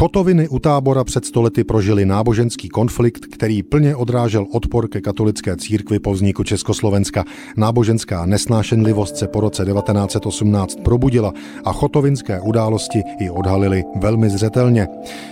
Chotoviny u Tábora před 100 lety prožili náboženský konflikt, který plně odrážel odpor ke katolické církvi po vzniku Československa. Náboženská nesnášenlivost se po roce 1918 probudila a chotovinské události ji odhalily velmi zřetelně.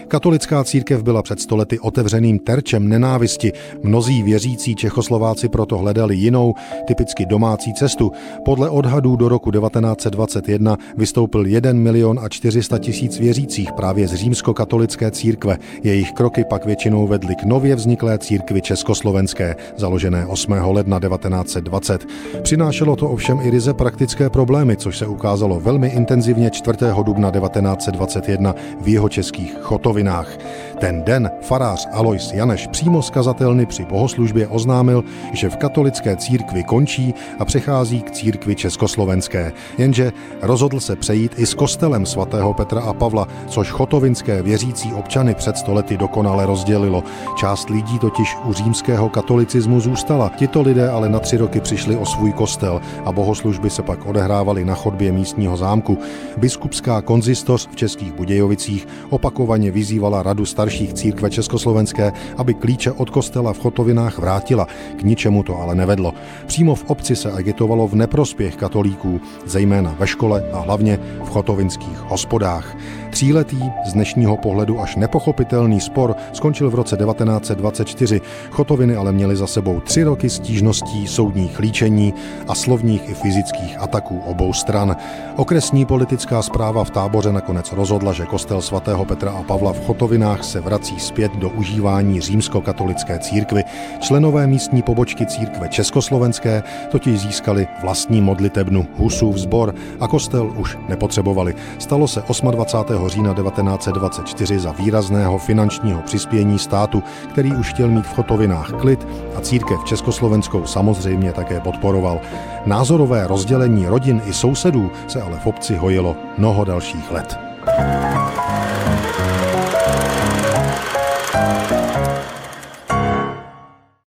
Katolická církev byla před 100 lety otevřeným terčem nenávisti. Mnozí věřící Čechoslováci proto hledali jinou, typicky domácí cestu. Podle odhadů do roku 1921 vystoupil 1 400 000 věřících právě z Římskokatolické církve. Jejich kroky pak většinou vedly k nově vzniklé církvi československé, založené 8. ledna 1920. Přinášelo to ovšem i ryze praktické problémy, což se ukázalo velmi intenzivně 4. dubna 1921 v jihočeských Chotovinách. Ten den farář Alois Janeš přímo z kazatelny při bohoslužbě oznámil, že v katolické církvi končí a přechází k církvi československé. Jenže rozhodl se přejít i s kostelem sv. Petra a Pavla, což chotovinské věřící občany před 100 lety dokonale rozdělilo. Část lidí totiž u římského katolicismu zůstala. Tito lidé ale na 3 roky přišli o svůj kostel a bohoslužby se pak odehrávaly na chodbě místního zámku. Biskupská konzistoř v Českých Budějovicích opakovaně vyzývala radu starších církve československé, aby klíče od kostela v Chotovinách vrátila. K ničemu to ale nevedlo. Přímo v obci se agitovalo v neprospěch katolíků, zejména ve škole a hlavně v chotovinských hospodách. 3letý, z dnešního pohledu až nepochopitelný spor skončil v roce 1924. Chotoviny ale měly za sebou 3 roky stížností, soudních líčení a slovních i fyzických ataků obou stran. Okresní politická správa v Táboře nakonec rozhodla, že kostel sv. Petra a Pavla v Chotovinách se vrací zpět do užívání římskokatolické církvy. Členové místní pobočky církve československé totiž získali vlastní modlitebnu Husův sbor a kostel už nepotřebovali. Stalo se 28. října 1924 za výrazného finančního přispění státu, který už chtěl mít v Chotovinách klid a církev československou samozřejmě také podporoval. Názorové rozdělení rodin i sousedů se ale v obci hojilo mnoho dalších let.